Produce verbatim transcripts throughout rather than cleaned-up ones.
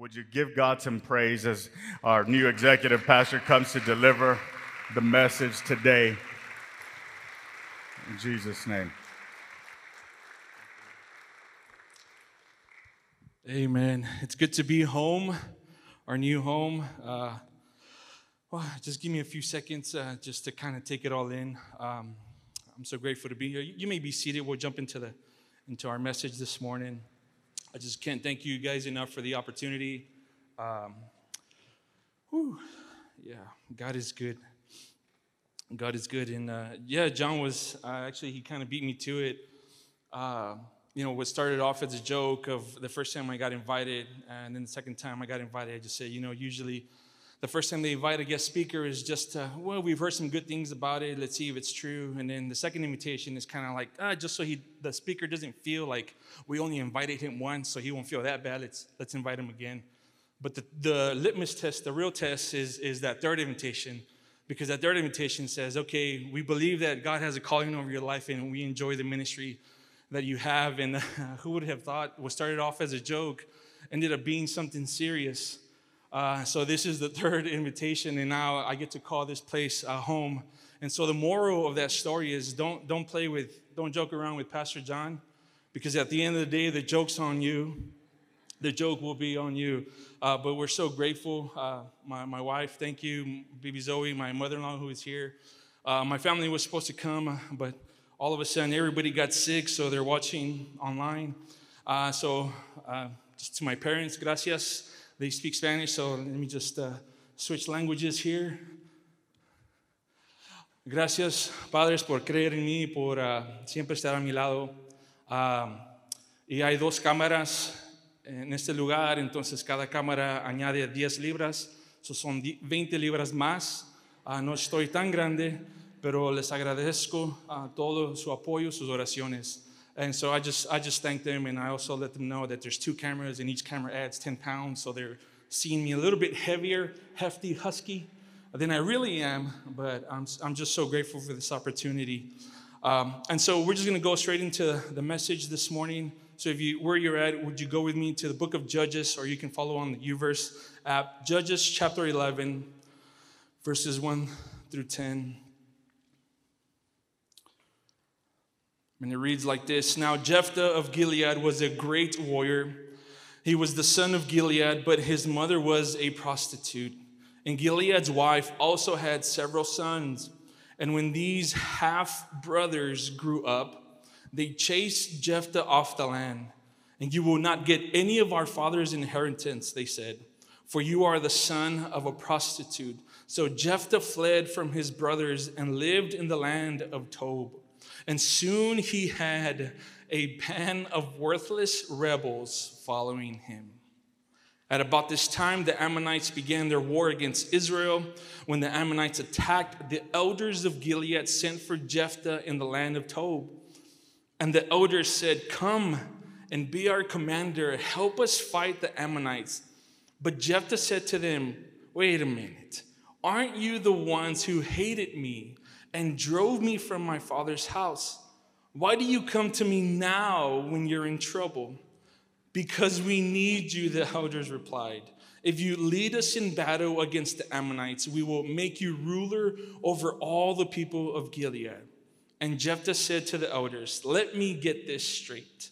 Would you give God some praise as our new executive pastor comes to deliver the message today? In Jesus' name. Amen. It's good to be home, our new home. Uh, well, just give me a few seconds uh, just to kind of take it all in. Um, I'm so grateful to be here. You may be seated. We'll jump into the into our message this morning. I just can't thank you guys enough for the opportunity. Um, whew, yeah, God is good. God is good. And uh, yeah, John was, uh, actually, he kind of beat me to it. Uh, you know, what started off as a joke of the first time I got invited, and then the second time I got invited, I just said, you know, usually the first time they invite a guest speaker is just, uh, well, we've heard some good things about it. Let's see if it's true. And then the second invitation is kind of like, ah, just so he, the speaker doesn't feel like we only invited him once, so he won't feel that bad. Let's let's invite him again. But the, the litmus test, the real test is, is that third invitation, because that third invitation says, okay, we believe that God has a calling over your life and we enjoy the ministry that you have. And uh, who would have thought what started off as a joke ended up being something serious? Uh, so this is the third invitation, and now I get to call this place uh, home. And so the moral of that story is don't don't play with, don't joke around with Pastor John, because at the end of the day, the joke's on you. The joke will be on you. Uh, but we're so grateful. Uh, my, my wife, thank you, Baby Zoe, my mother-in-law who is here. Uh, my family was supposed to come, but all of a sudden everybody got sick, so they're watching online. Uh, so uh, just to my parents, gracias. They speak Spanish, so let me just uh, switch languages here. Gracias, padres, por creer en mí, por uh, siempre estar a mi lado. Uh, y hay dos cámaras en este lugar, entonces cada cámara añade diez libras, so son veinte libras más. Uh, no estoy tan grande, pero les agradezco uh, todo su apoyo, sus oraciones. And so I just I just thank them, and I also let them know that there's two cameras, and each camera adds ten pounds, so they're seeing me a little bit heavier, hefty, husky than I really am, but I'm I'm just so grateful for this opportunity. Um, and so we're just going to go straight into the message this morning. So if you where you're at, would you go with me to the book of Judges, or you can follow on the UVerse app, Judges chapter eleven, verses one through ten. And it reads like this. Now Jephthah of Gilead was a great warrior. He was the son of Gilead, but his mother was a prostitute. And Gilead's wife also had several sons. And when these half-brothers grew up, they chased Jephthah off the land. And you will not get any of our father's inheritance, they said, for you are the son of a prostitute. So Jephthah fled from his brothers and lived in the land of Tob. And soon he had a band of worthless rebels following him. At about this time, the Ammonites began their war against Israel. When the Ammonites attacked, the elders of Gilead sent for Jephthah in the land of Tob. And the elders said, come and be our commander. Help us fight the Ammonites. But Jephthah said to them, wait a minute. Aren't you the ones who hated me and drove me from my father's house? Why do you come to me now when you're in trouble? Because we need you, the elders replied. If you lead us in battle against the Ammonites, we will make you ruler over all the people of Gilead. And Jephthah said to the elders, let me get this straight.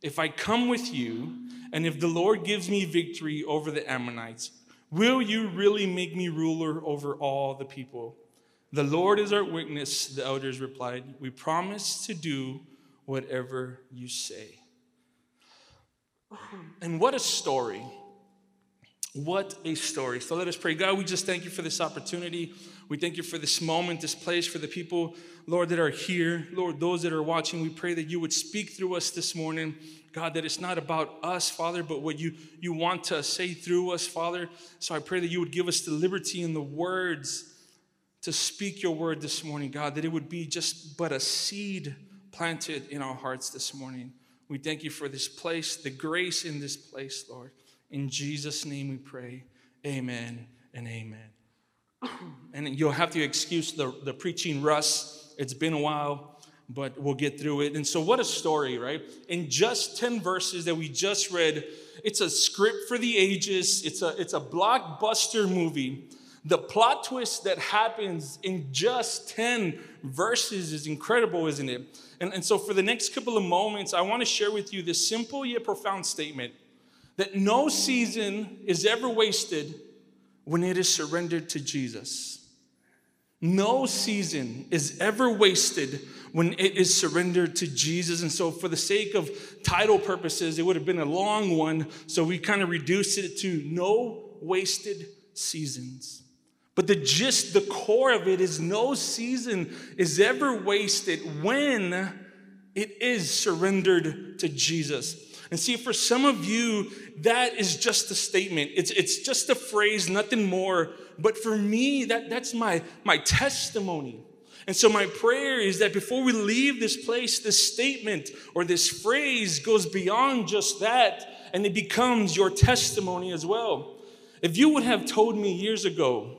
If I come with you, and if the Lord gives me victory over the Ammonites, will you really make me ruler over all the people? The Lord is our witness, the elders replied. We promise to do whatever you say. And what a story. What a story. So let us pray. God, we just thank you for this opportunity. We thank you for this moment, this place, for the people, Lord, that are here. Lord, those that are watching, we pray that you would speak through us this morning. God, that it's not about us, Father, but what you, you want to say through us, Father. So I pray that you would give us the liberty in the words to speak your word this morning, God, that it would be just but a seed planted in our hearts this morning. We thank you for this place, the grace in this place, Lord. In Jesus' name we pray, amen and amen. And you'll have to excuse the, the preaching rust. It's been a while. but we'll get through it. And so what a story, right? In just ten verses that we just read, it's a script for the ages. It's a, it's a blockbuster movie. The plot twist that happens in just ten verses is incredible, isn't it? And, and so for the next couple of moments, I want to share with you this simple yet profound statement that no season is ever wasted when it is surrendered to Jesus. No season is ever wasted when it is surrendered to Jesus. And so for the sake of title purposes, it would have been a long one. So we kind of reduced it to no wasted seasons. But the gist, the core of it is no season is ever wasted when it is surrendered to Jesus. And see, for some of you, that is just a statement. It's, it's just a phrase, nothing more. But for me, that, that's my, my testimony. And so my prayer is that before we leave this place, this statement or this phrase goes beyond just that, and it becomes your testimony as well. If you would have told me years ago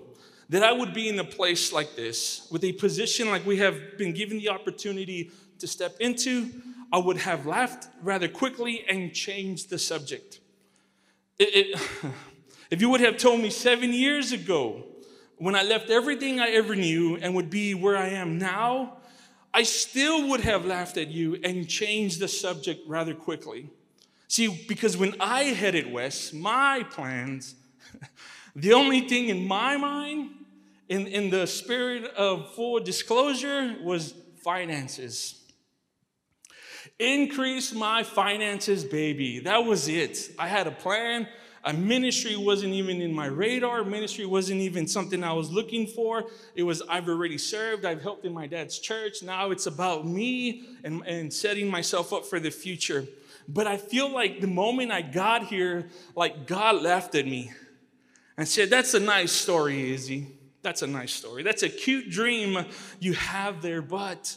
that I would be in a place like this, with a position like we have been given the opportunity to step into, I would have laughed rather quickly and changed the subject. It, it, if you would have told me seven years ago, when I left everything I ever knew and would be where I am now, I still would have laughed at you and changed the subject rather quickly. See, because when I headed west, my plans, the only thing in my mind, in, in the spirit of full disclosure, was finances. Increase my finances, baby. That was it. I had a plan. A ministry wasn't even in my radar. Ministry wasn't even something I was looking for. It was, I've already served. I've helped in my dad's church. Now it's about me and, and setting myself up for the future. But I feel like the moment I got here, like God laughed at me and said, that's a nice story, Izzy. That's a nice story. That's a cute dream you have there, but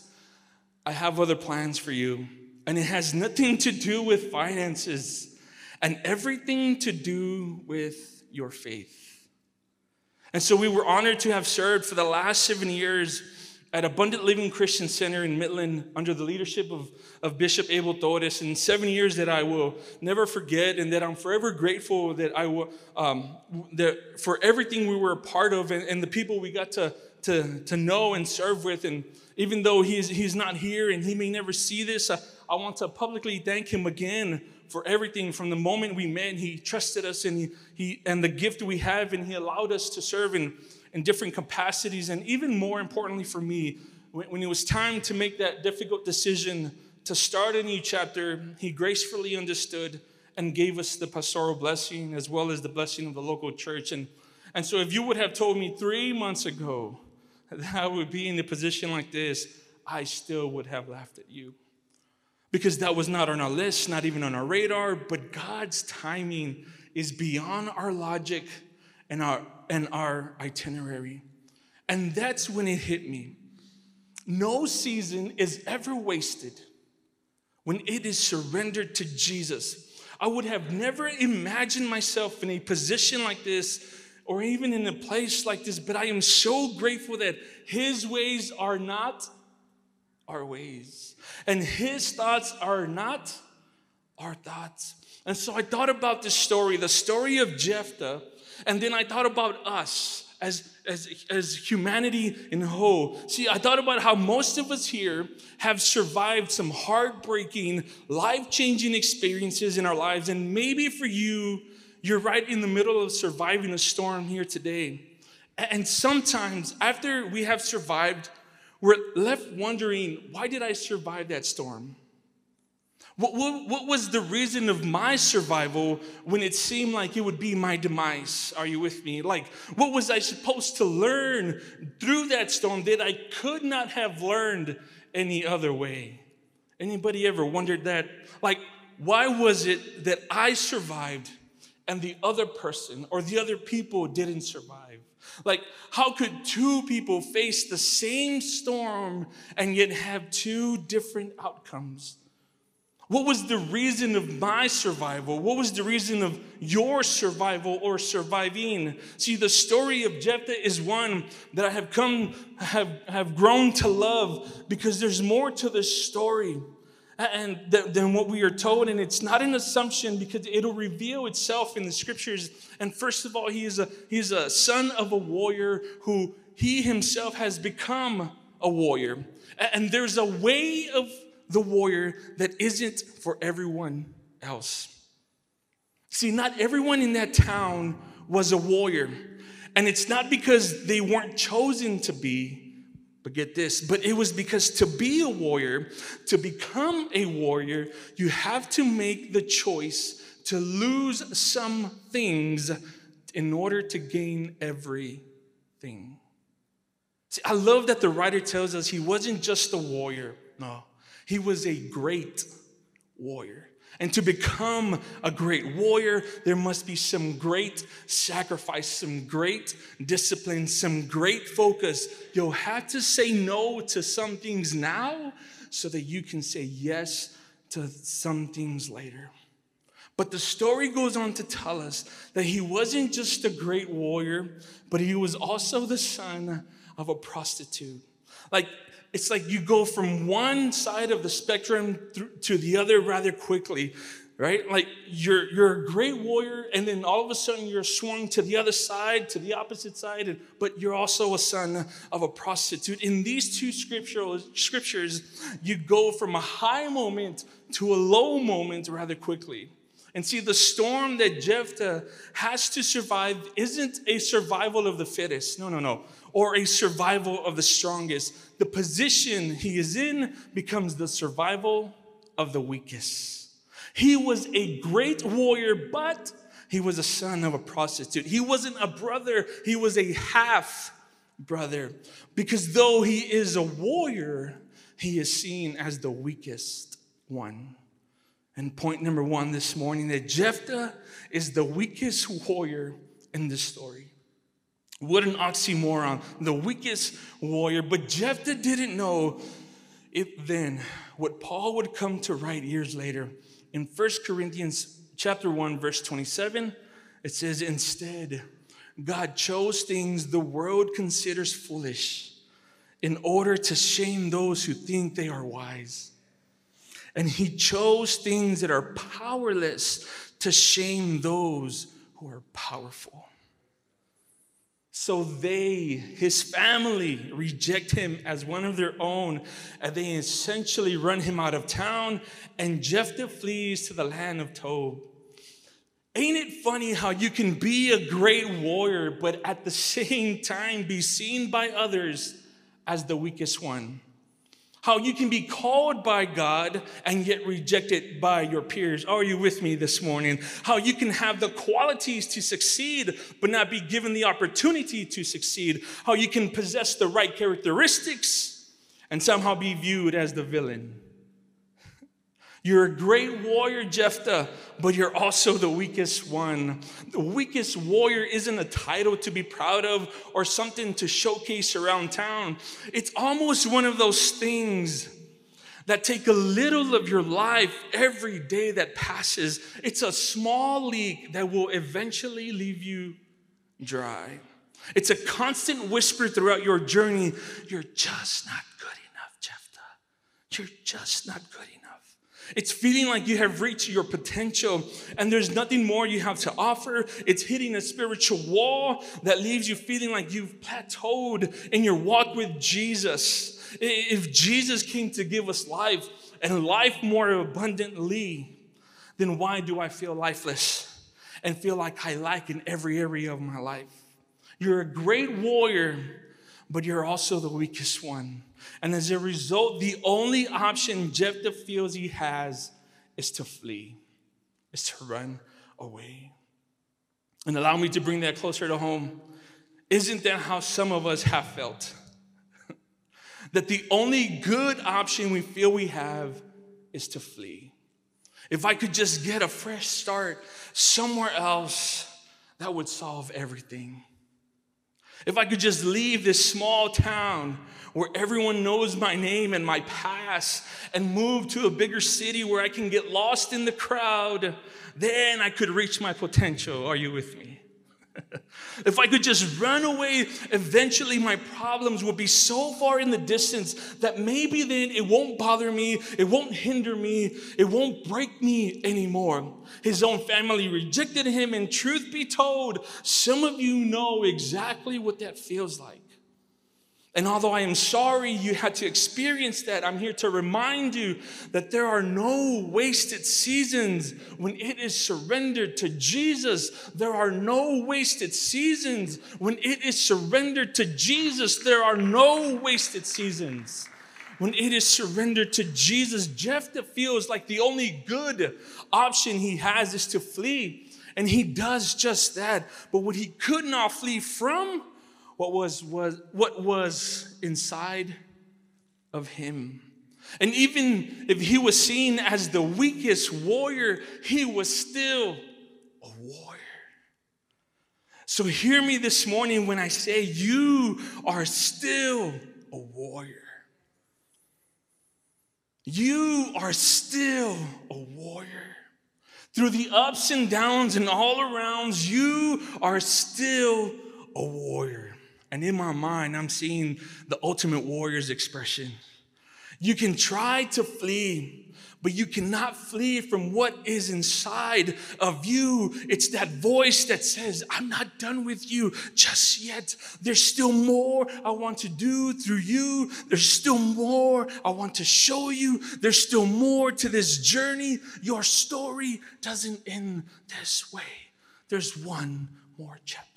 I have other plans for you. And it has nothing to do with finances and everything to do with your faith. And so we were honored to have served for the last seven years at Abundant Living Christian Center in Midland under the leadership of, of Bishop Abel Torres, and seven years that I will never forget, and that I'm forever grateful that I will, um, that for everything we were a part of, and, and the people we got to to, to know and serve with. And even though he's, he's not here and he may never see this, I, I want to publicly thank him again for everything. From the moment we met, he trusted us, and he, he and the gift we have, and he allowed us to serve in, in different capacities. And even more importantly for me, when, when it was time to make that difficult decision to start a new chapter, he gracefully understood and gave us the pastoral blessing as well as the blessing of the local church. And, and so if you would have told me three months ago that I would be in a position like this, I still would have laughed at you. Because that was not on our list, not even on our radar, but God's timing is beyond our logic and our, and our itinerary. And that's when it hit me. No season is ever wasted when it is surrendered to Jesus. I would have never imagined myself in a position like this, or even in a place like this, but I am so grateful that his ways are not our ways, and his thoughts are not our thoughts. And so I thought about this story, the story of Jephthah, and then I thought about us as, as, as humanity in whole. See, I thought about how most of us here have survived some heartbreaking, life-changing experiences in our lives, and maybe for you, you're right in the middle of surviving a storm here today. And sometimes after we have survived, we're left wondering, why did I survive that storm? What, what, what was the reason of my survival when it seemed like it would be my demise? Are you with me? Like, what was I supposed to learn through that storm that I could not have learned any other way? Anybody ever wondered that? Like, why was it that I survived and the other person or the other people didn't survive? Like, how could two people face the same storm and yet have two different outcomes? What was the reason of my survival? What was the reason of your survival or surviving? See, the story of Jephthah is one that I have come, have, have grown to love, because there's more to this story and th- than what we are told. And it's not an assumption, because it'll reveal itself in the scriptures. And first of all, he is a, he is a son of a warrior who he himself has become a warrior. And there's a way of the warrior that isn't for everyone else. See, not everyone in that town was a warrior. And it's not because they weren't chosen to be, but get this, but it was because to be a warrior, to become a warrior, you have to make the choice to lose some things in order to gain everything. See, I love that the writer tells us he wasn't just a warrior, no. He was a great warrior. And to become a great warrior, there must be some great sacrifice, some great discipline, some great focus. You'll have to say no to some things now so that you can say yes to some things later. But the story goes on to tell us that he wasn't just a great warrior, but he was also the son of a prostitute. Like, it's like you go from one side of the spectrum to the other rather quickly, right? Like you're you're a great warrior, and then all of a sudden you're swung to the other side, to the opposite side, and, but you're also a son of a prostitute. In these two scriptural scriptures, you go from a high moment to a low moment rather quickly. And see, the storm that Jephthah has to survive isn't a survival of the fittest. No, no, no. Or a survival of the strongest. The position he is in becomes the survival of the weakest. He was a great warrior, but he was a son of a prostitute. He wasn't a brother. He was a half brother. Because though he is a warrior, he is seen as the weakest one. And point number one this morning, that Jephthah is the weakest warrior in this story. What an oxymoron, the weakest warrior. But Jephthah didn't know it then, what Paul would come to write years later. In First Corinthians chapter one, verse twenty-seven, it says, "Instead, God chose things the world considers foolish in order to shame those who think they are wise. And he chose things that are powerless to shame those who are powerful." So they, his family, reject him as one of their own, and they essentially run him out of town, and Jephthah flees to the land of Tob. Ain't it funny how you can be a great warrior, but at the same time be seen by others as the weakest one? How you can be called by God and yet rejected by your peers. Are you with me this morning? How you can have the qualities to succeed but not be given the opportunity to succeed. How you can possess the right characteristics and somehow be viewed as the villain. You're a great warrior, Jephthah, but you're also the weakest one. The weakest warrior isn't a title to be proud of or something to showcase around town. It's almost one of those things that take a little of your life every day that passes. It's a small leak that will eventually leave you dry. It's a constant whisper throughout your journey. You're just not good enough, Jephthah. You're just not good enough. It's feeling like you have reached your potential and there's nothing more you have to offer. It's hitting a spiritual wall that leaves you feeling like you've plateaued in your walk with Jesus. If Jesus came to give us life and life more abundantly, then why do I feel lifeless and feel like I lack in every area of my life? You're a great warrior, but you're also the weakest one. And as a result, the only option Jephthah feels he has is to flee, is to run away. And allow me to bring that closer to home. Isn't that how some of us have felt? That the only good option we feel we have is to flee. If I could just get a fresh start somewhere else, that would solve everything. If I could just leave this small town where everyone knows my name and my past and move to a bigger city where I can get lost in the crowd, then I could reach my potential. Are you with me? If I could just run away, eventually my problems would be so far in the distance that maybe then it won't bother me, it won't hinder me, it won't break me anymore. His own family rejected him, and truth be told, some of you know exactly what that feels like. And although I am sorry you had to experience that, I'm here to remind you that there are no wasted seasons when it is surrendered to Jesus. There are no wasted seasons when it is surrendered to Jesus. There are no wasted seasons when it is surrendered to Jesus. Jephthah feels like the only good option he has is to flee. And he does just that. But what he could not flee from, What was, was, what was inside of him. And even if he was seen as the weakest warrior, he was still a warrior. So hear me this morning when I say you are still a warrior. You are still a warrior. Through the ups and downs and all arounds, you are still a warrior. And in my mind, I'm seeing the ultimate warrior's expression. You can try to flee, but you cannot flee from what is inside of you. It's that voice that says, I'm not done with you just yet. There's still more I want to do through you. There's still more I want to show you. There's still more to this journey. Your story doesn't end this way. There's one more chapter.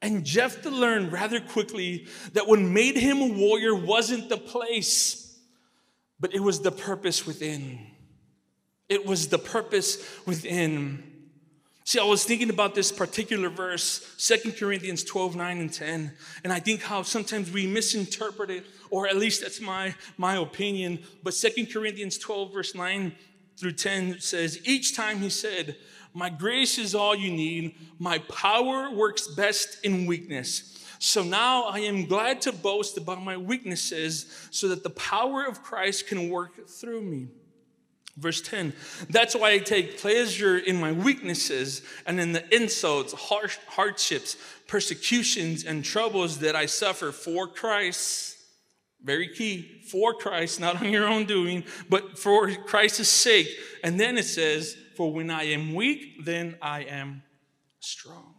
And Jephthah learned rather quickly that what made him a warrior wasn't the place, but it was the purpose within. It was the purpose within. See, I was thinking about this particular verse, Second Corinthians twelve, nine and ten, and I think how sometimes we misinterpret it, or at least that's my, my opinion. But Second Corinthians twelve, verse nine through ten says, each time he said, my grace is all you need. My power works best in weakness. So now I am glad to boast about my weaknesses so that the power of Christ can work through me. Verse ten, that's why I take pleasure in my weaknesses and in the insults, harsh hardships, persecutions, and troubles that I suffer for Christ. Very key, for Christ, not on your own doing, but for Christ's sake. And then it says, for when I am weak, then I am strong.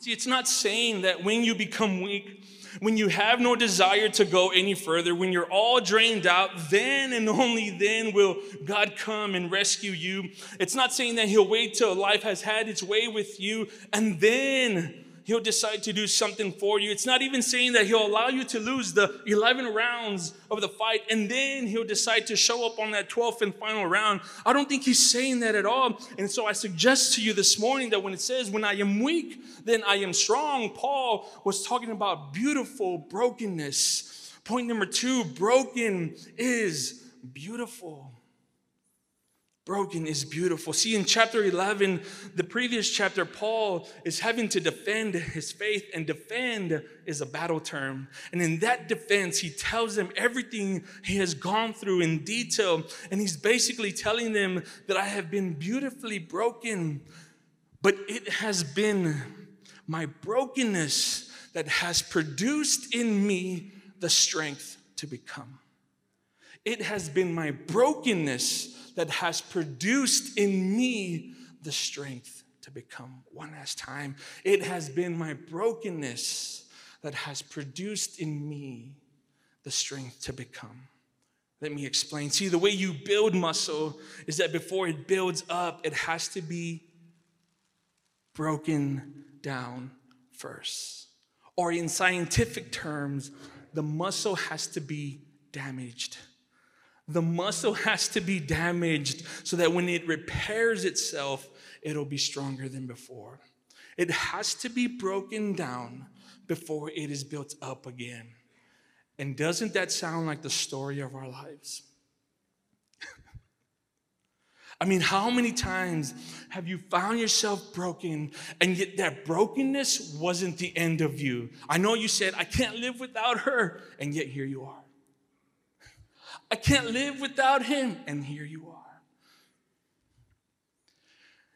See, it's not saying that when you become weak, when you have no desire to go any further, when you're all drained out, then and only then will God come and rescue you. It's not saying that he'll wait till life has had its way with you and then he'll decide to do something for you. It's not even saying that he'll allow you to lose the eleven rounds of the fight and then he'll decide to show up on that twelfth and final round. I don't think he's saying that at all. And so I suggest to you this morning that when it says, when I am weak, then I am strong, Paul was talking about beautiful brokenness. Point number two, broken is beautiful. Broken is beautiful. See, in chapter eleven, the previous chapter, Paul is having to defend his faith, and defend is a battle term. And in that defense, he tells them everything he has gone through in detail, and he's basically telling them that I have been beautifully broken, but it has been my brokenness that has produced in me the strength to become. It has been my brokenness that has produced in me the strength to become. One last time. It has been my brokenness that has produced in me the strength to become. Let me explain. See, the way you build muscle is that before it builds up, it has to be broken down first. Or in scientific terms, the muscle has to be damaged. The muscle has to be damaged so that when it repairs itself, it'll be stronger than before. It has to be broken down before it is built up again. And doesn't that sound like the story of our lives? I mean, how many times have you found yourself broken, and yet that brokenness wasn't the end of you? I know you said, I can't live without her, and yet here you are. I can't live without him, and here you are.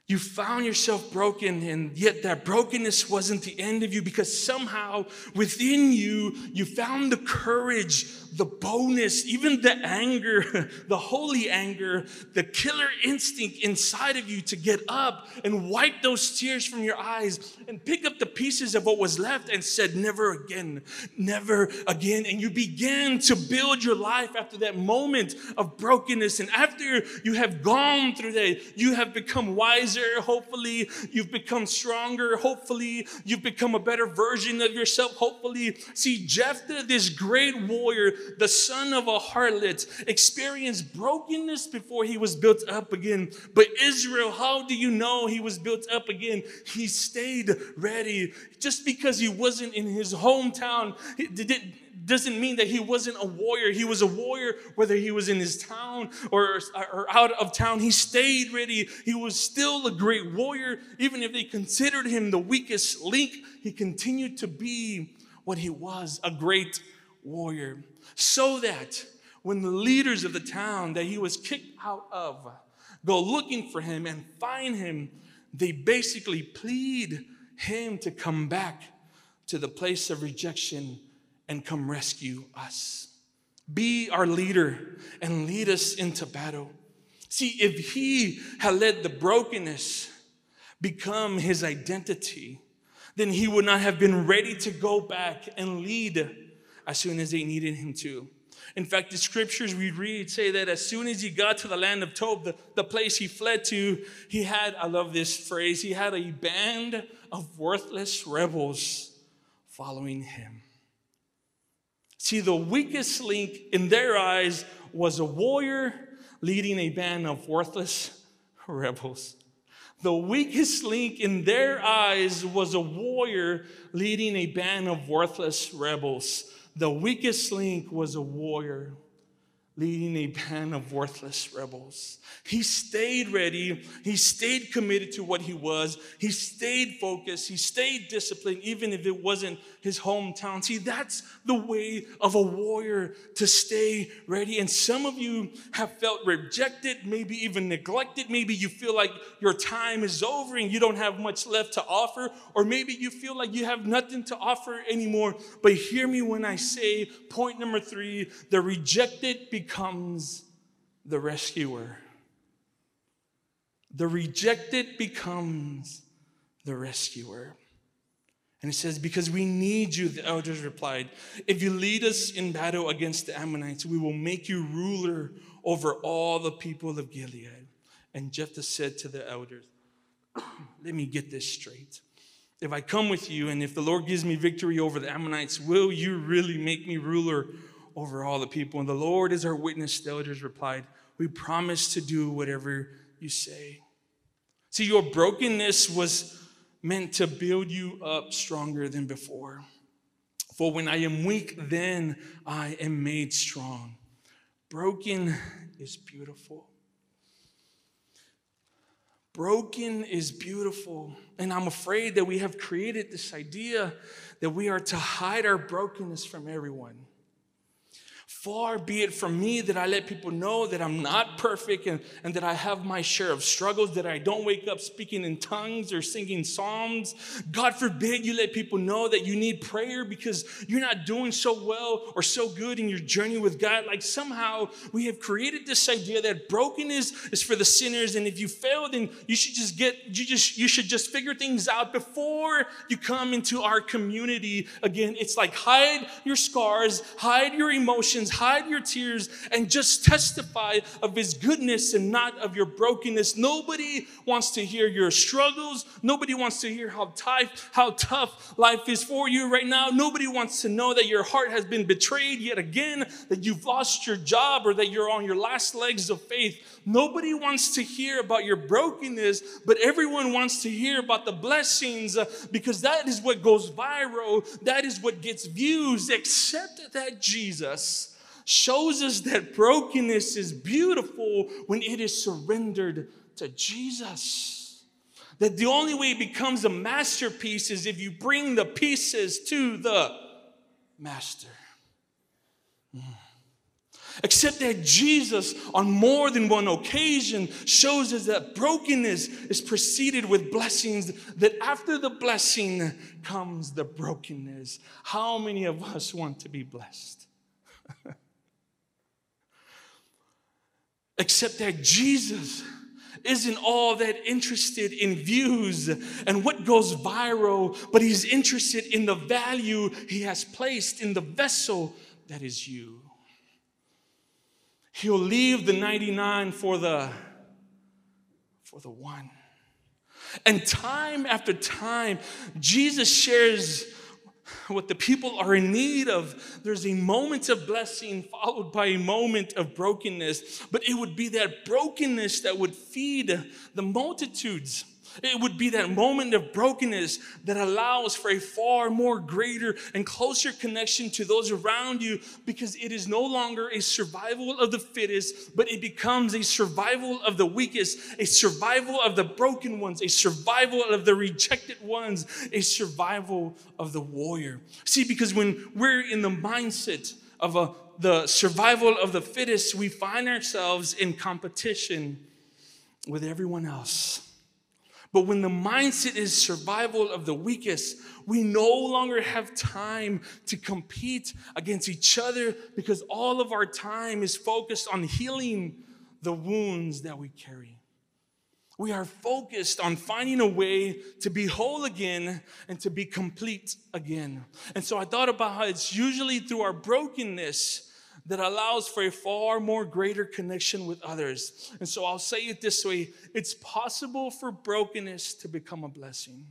You found yourself broken, and yet that brokenness wasn't the end of you, because somehow within you, you found the courage, the boldness, even the anger, the holy anger, the killer instinct inside of you to get up and wipe those tears from your eyes and pick up the pieces of what was left and said, never again, never again. And you began to build your life after that moment of brokenness. And after you have gone through that, you have become wiser. Hopefully, you've become stronger. Hopefully, you've become a better version of yourself. Hopefully, see, Jephthah, this great warrior, the son of a harlot, experienced brokenness before he was built up again. But Israel, how do you know he was built up again? He stayed ready. Just because he wasn't in his hometown, it didn't doesn't mean that he wasn't a warrior. He was a warrior whether he was in his town or, or out of town. He stayed ready. He was still a great warrior. Even if they considered him the weakest link, he continued to be what he was, a great warrior. So that when the leaders of the town that he was kicked out of go looking for him and find him, they basically plead him to come back to the place of rejection and come rescue us. Be our leader and lead us into battle. See, if he had let the brokenness become his identity, then he would not have been ready to go back and lead as soon as they needed him to. In fact, the scriptures we read say that as soon as he got to the land of Tob, the, the place he fled to, he had, I love this phrase, he had a band of worthless rebels following him. See, the weakest link in their eyes was a warrior leading a band of worthless rebels. The weakest link in their eyes was a warrior leading a band of worthless rebels. The weakest link was a warrior leading a band of worthless rebels. He stayed ready. He stayed committed to what he was. He stayed focused. He stayed disciplined, even if it wasn't his hometown. See, that's the way of a warrior, to stay ready. And some of you have felt rejected, maybe even neglected. Maybe you feel like your time is over and you don't have much left to offer. Or maybe you feel like you have nothing to offer anymore. But hear me when I say point number three, the rejected becomes becomes the rescuer. The rejected becomes the rescuer. And it says, because we need you, the elders replied. If you lead us in battle against the Ammonites, we will make you ruler over all the people of Gilead. And Jephthah said to the elders, let me get this straight. If I come with you and if the Lord gives me victory over the Ammonites, will you really make me ruler over all the people? And the Lord is our witness, the elders replied, we promise to do whatever you say. See, your brokenness was meant to build you up stronger than before. For when I am weak, then I am made strong. Broken is beautiful. Broken is beautiful. And I'm afraid that we have created this idea that we are to hide our brokenness from everyone. Far be it from me that I let people know that I'm not perfect and, and that I have my share of struggles, that I don't wake up speaking in tongues or singing psalms. God forbid you let people know that you need prayer because you're not doing so well or so good in your journey with God. Like somehow we have created this idea that brokenness is for the sinners, and if you fail, then you should just get you just you should just figure things out before you come into our community again. It's like hide your scars, hide your emotions, hide your tears, and just testify of his goodness and not of your brokenness. Nobody wants to hear your struggles. Nobody wants to hear how tough, how tough life is for you right now. Nobody wants to know that your heart has been betrayed yet again, that you've lost your job, or that you're on your last legs of faith. Nobody wants to hear about your brokenness, but everyone wants to hear about the blessings, because that is what goes viral. That is what gets views, except that Jesus shows us that brokenness is beautiful when it is surrendered to Jesus. That the only way it becomes a masterpiece is if you bring the pieces to the master. Mm. Except that Jesus, on more than one occasion, shows us that brokenness is preceded with blessings, that after the blessing comes the brokenness. How many of us want to be blessed? Except that Jesus isn't all that interested in views and what goes viral, but he's interested in the value he has placed in the vessel that is you. He'll leave the ninety-nine for the, for the one. And time after time, Jesus shares what the people are in need of. There's a moment of blessing followed by a moment of brokenness. But it would be that brokenness that would feed the multitudes. It would be that moment of brokenness that allows for a far more greater and closer connection to those around you, because it is no longer a survival of the fittest, but it becomes a survival of the weakest, a survival of the broken ones, a survival of the rejected ones, a survival of the warrior. See, because when we're in the mindset of a, the survival of the fittest, we find ourselves in competition with everyone else. But when the mindset is survival of the weakest, we no longer have time to compete against each other, because all of our time is focused on healing the wounds that we carry. We are focused on finding a way to be whole again and to be complete again. And so I thought about how it's usually through our brokenness that allows for a far more greater connection with others. And so I'll say it this way: it's possible for brokenness to become a blessing.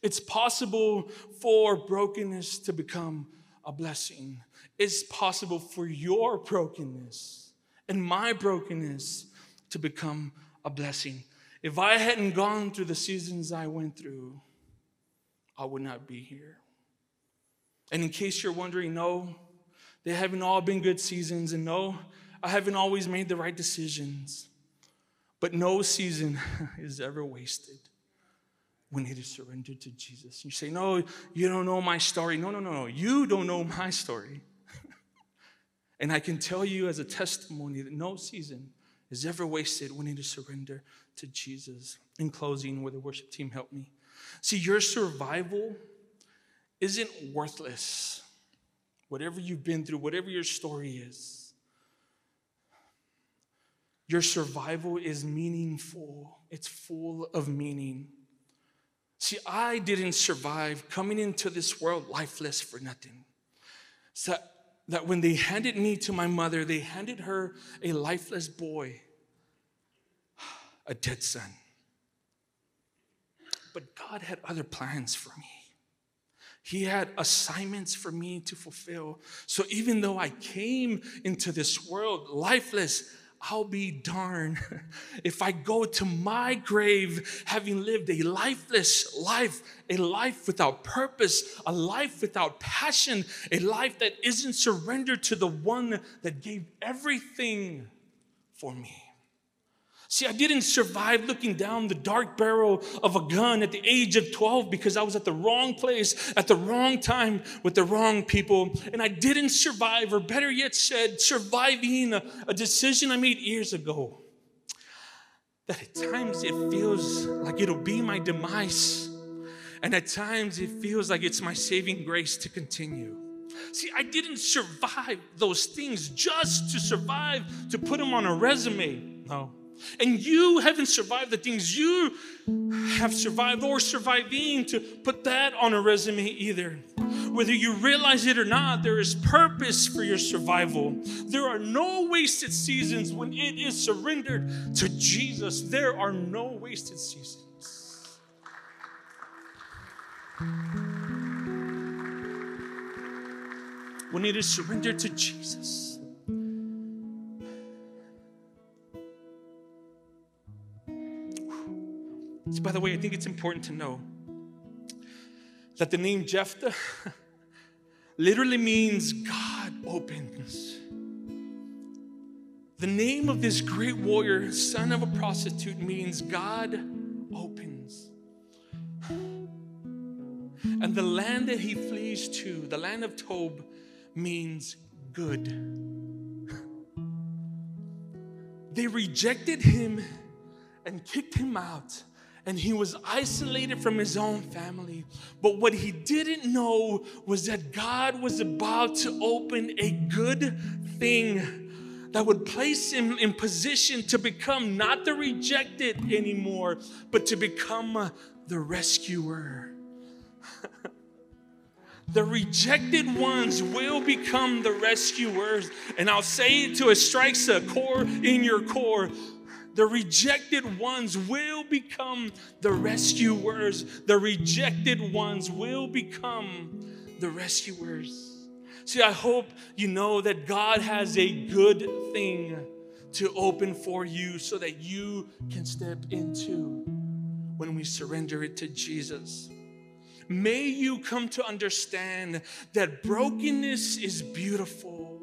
It's possible for brokenness to become a blessing. It's possible for your brokenness and my brokenness to become a blessing. If I hadn't gone through the seasons I went through, I would not be here. And in case you're wondering, no, they haven't all been good seasons, and no, I haven't always made the right decisions. But no season is ever wasted when it is surrendered to Jesus. You say, no, you don't know my story. No, no, no, no. You don't know my story. And I can tell you as a testimony that no season is ever wasted when it is surrendered to Jesus. In closing, will the worship team help me? See, your survival isn't worthless. Whatever you've been through, whatever your story is, your survival is meaningful. It's full of meaning. See, I didn't survive coming into this world lifeless for nothing. So that when they handed me to my mother, they handed her a lifeless boy, a dead son. But God had other plans for me. He had assignments for me to fulfill. So even though I came into this world lifeless, I'll be darned if I go to my grave having lived a lifeless life, a life without purpose, a life without passion, a life that isn't surrendered to the one that gave everything for me. See, I didn't survive looking down the dark barrel of a gun at the age of twelve because I was at the wrong place at the wrong time with the wrong people. And I didn't survive, or better yet said, surviving a, a decision I made years ago. That at times it feels like it'll be my demise. And at times it feels like it's my saving grace to continue. See, I didn't survive those things just to survive, to put them on a resume. No. And you haven't survived the things you have survived or surviving to put that on a resume either. Whether you realize it or not, there is purpose for your survival. There are no wasted seasons when it is surrendered to Jesus. There are no wasted seasons. When it is surrendered to Jesus, by the way, I think it's important to know that the name Jephthah literally means God opens. The name of this great warrior, son of a prostitute, means God opens. And the land that he flees to, the land of Tob, means good. They rejected him and kicked him out, and he was isolated from his own family. But what he didn't know was that God was about to open a good thing that would place him in position to become not the rejected anymore, but to become the rescuer. The rejected ones will become the rescuers. And I'll say it till it strikes a core in your core. The rejected ones will become the rescuers. The rejected ones will become the rescuers. See, I hope you know that God has a good thing to open for you so that you can step into when we surrender it to Jesus. May you come to understand that brokenness is beautiful,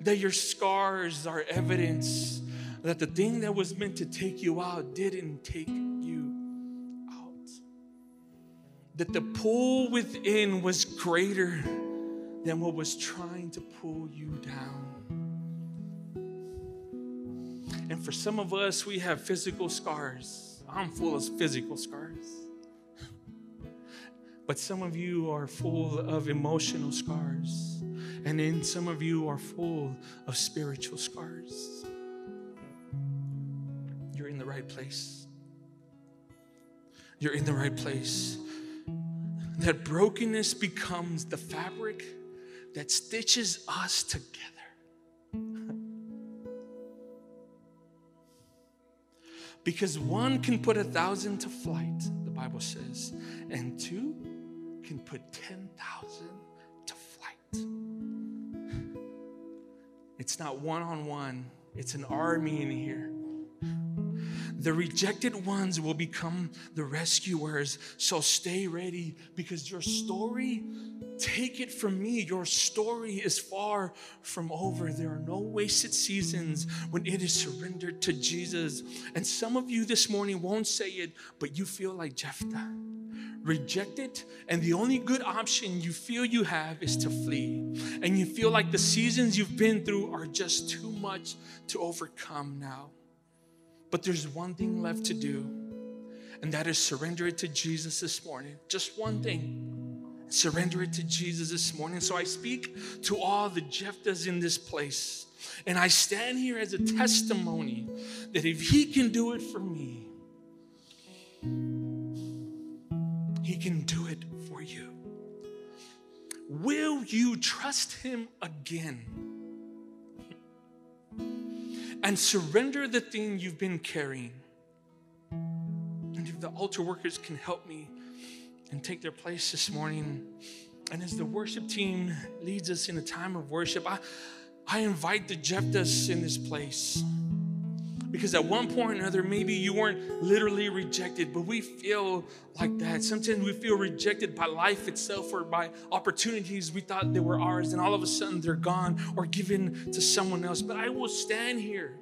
that your scars are evidence that the thing that was meant to take you out didn't take you out, that the pull within was greater than what was trying to pull you down. And for some of us, we have physical scars. I'm full of physical scars. But some of you are full of emotional scars. And then some of you are full of spiritual scars. You're in the right place. You're in the right place. That brokenness becomes the fabric that stitches us together. Because one can put a thousand to flight, the Bible says, and two can put ten thousand to flight. It's not one-on-one. It's an army in here. The rejected ones will become the rescuers. So stay ready, because your story, take it from me, your story is far from over. There are no wasted seasons when it is surrendered to Jesus. And some of you this morning won't say it, but you feel like Jephthah. Reject it, and the only good option you feel you have is to flee. And you feel like the seasons you've been through are just too much to overcome now. But there's one thing left to do, and that is surrender it to Jesus this morning. Just one thing. Surrender it to Jesus this morning. So I speak to all the Jephthahs in this place, and I stand here as a testimony that if he can do it for me, he can do it for you. Will you trust him again? And surrender the thing you've been carrying. And if the altar workers can help me and take their place this morning, and as the worship team leads us in a time of worship, I, I invite the Jephthahs in this place. Because at one point or another, maybe you weren't literally rejected, but we feel like that. Sometimes we feel rejected by life itself or by opportunities we thought they were ours, and all of a sudden they're gone or given to someone else. But I will stand here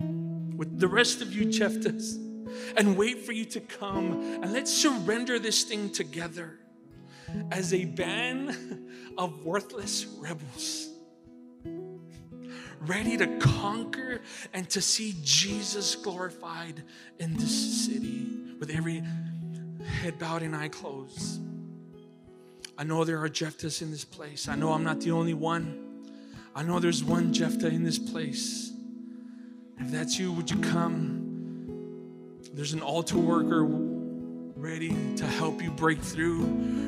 with the rest of you Jephthahs and wait for you to come, and let's surrender this thing together as a band of worthless rebels, ready to conquer and to see Jesus glorified in this city with every head bowed and eye closed. I know there are Jephthahs in this place. I know I'm not the only one. I know there's one Jephthah in this place. If that's you, would you come? There's an altar worker ready to help you break through,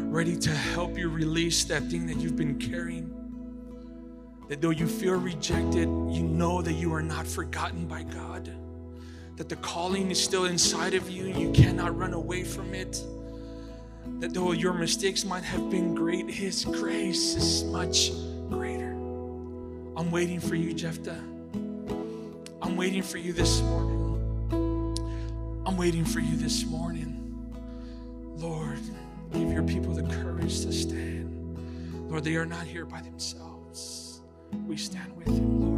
ready to help you release that thing that you've been carrying. That though you feel rejected, you know that you are not forgotten by God. That the calling is still inside of you and you cannot run away from it. That though your mistakes might have been great, his grace is much greater. I'm waiting for you, Jephthah. I'm waiting for you this morning. I'm waiting for you this morning. Lord, give your people the courage to stand. Lord, they are not here by themselves. else. We stand with him, Lord.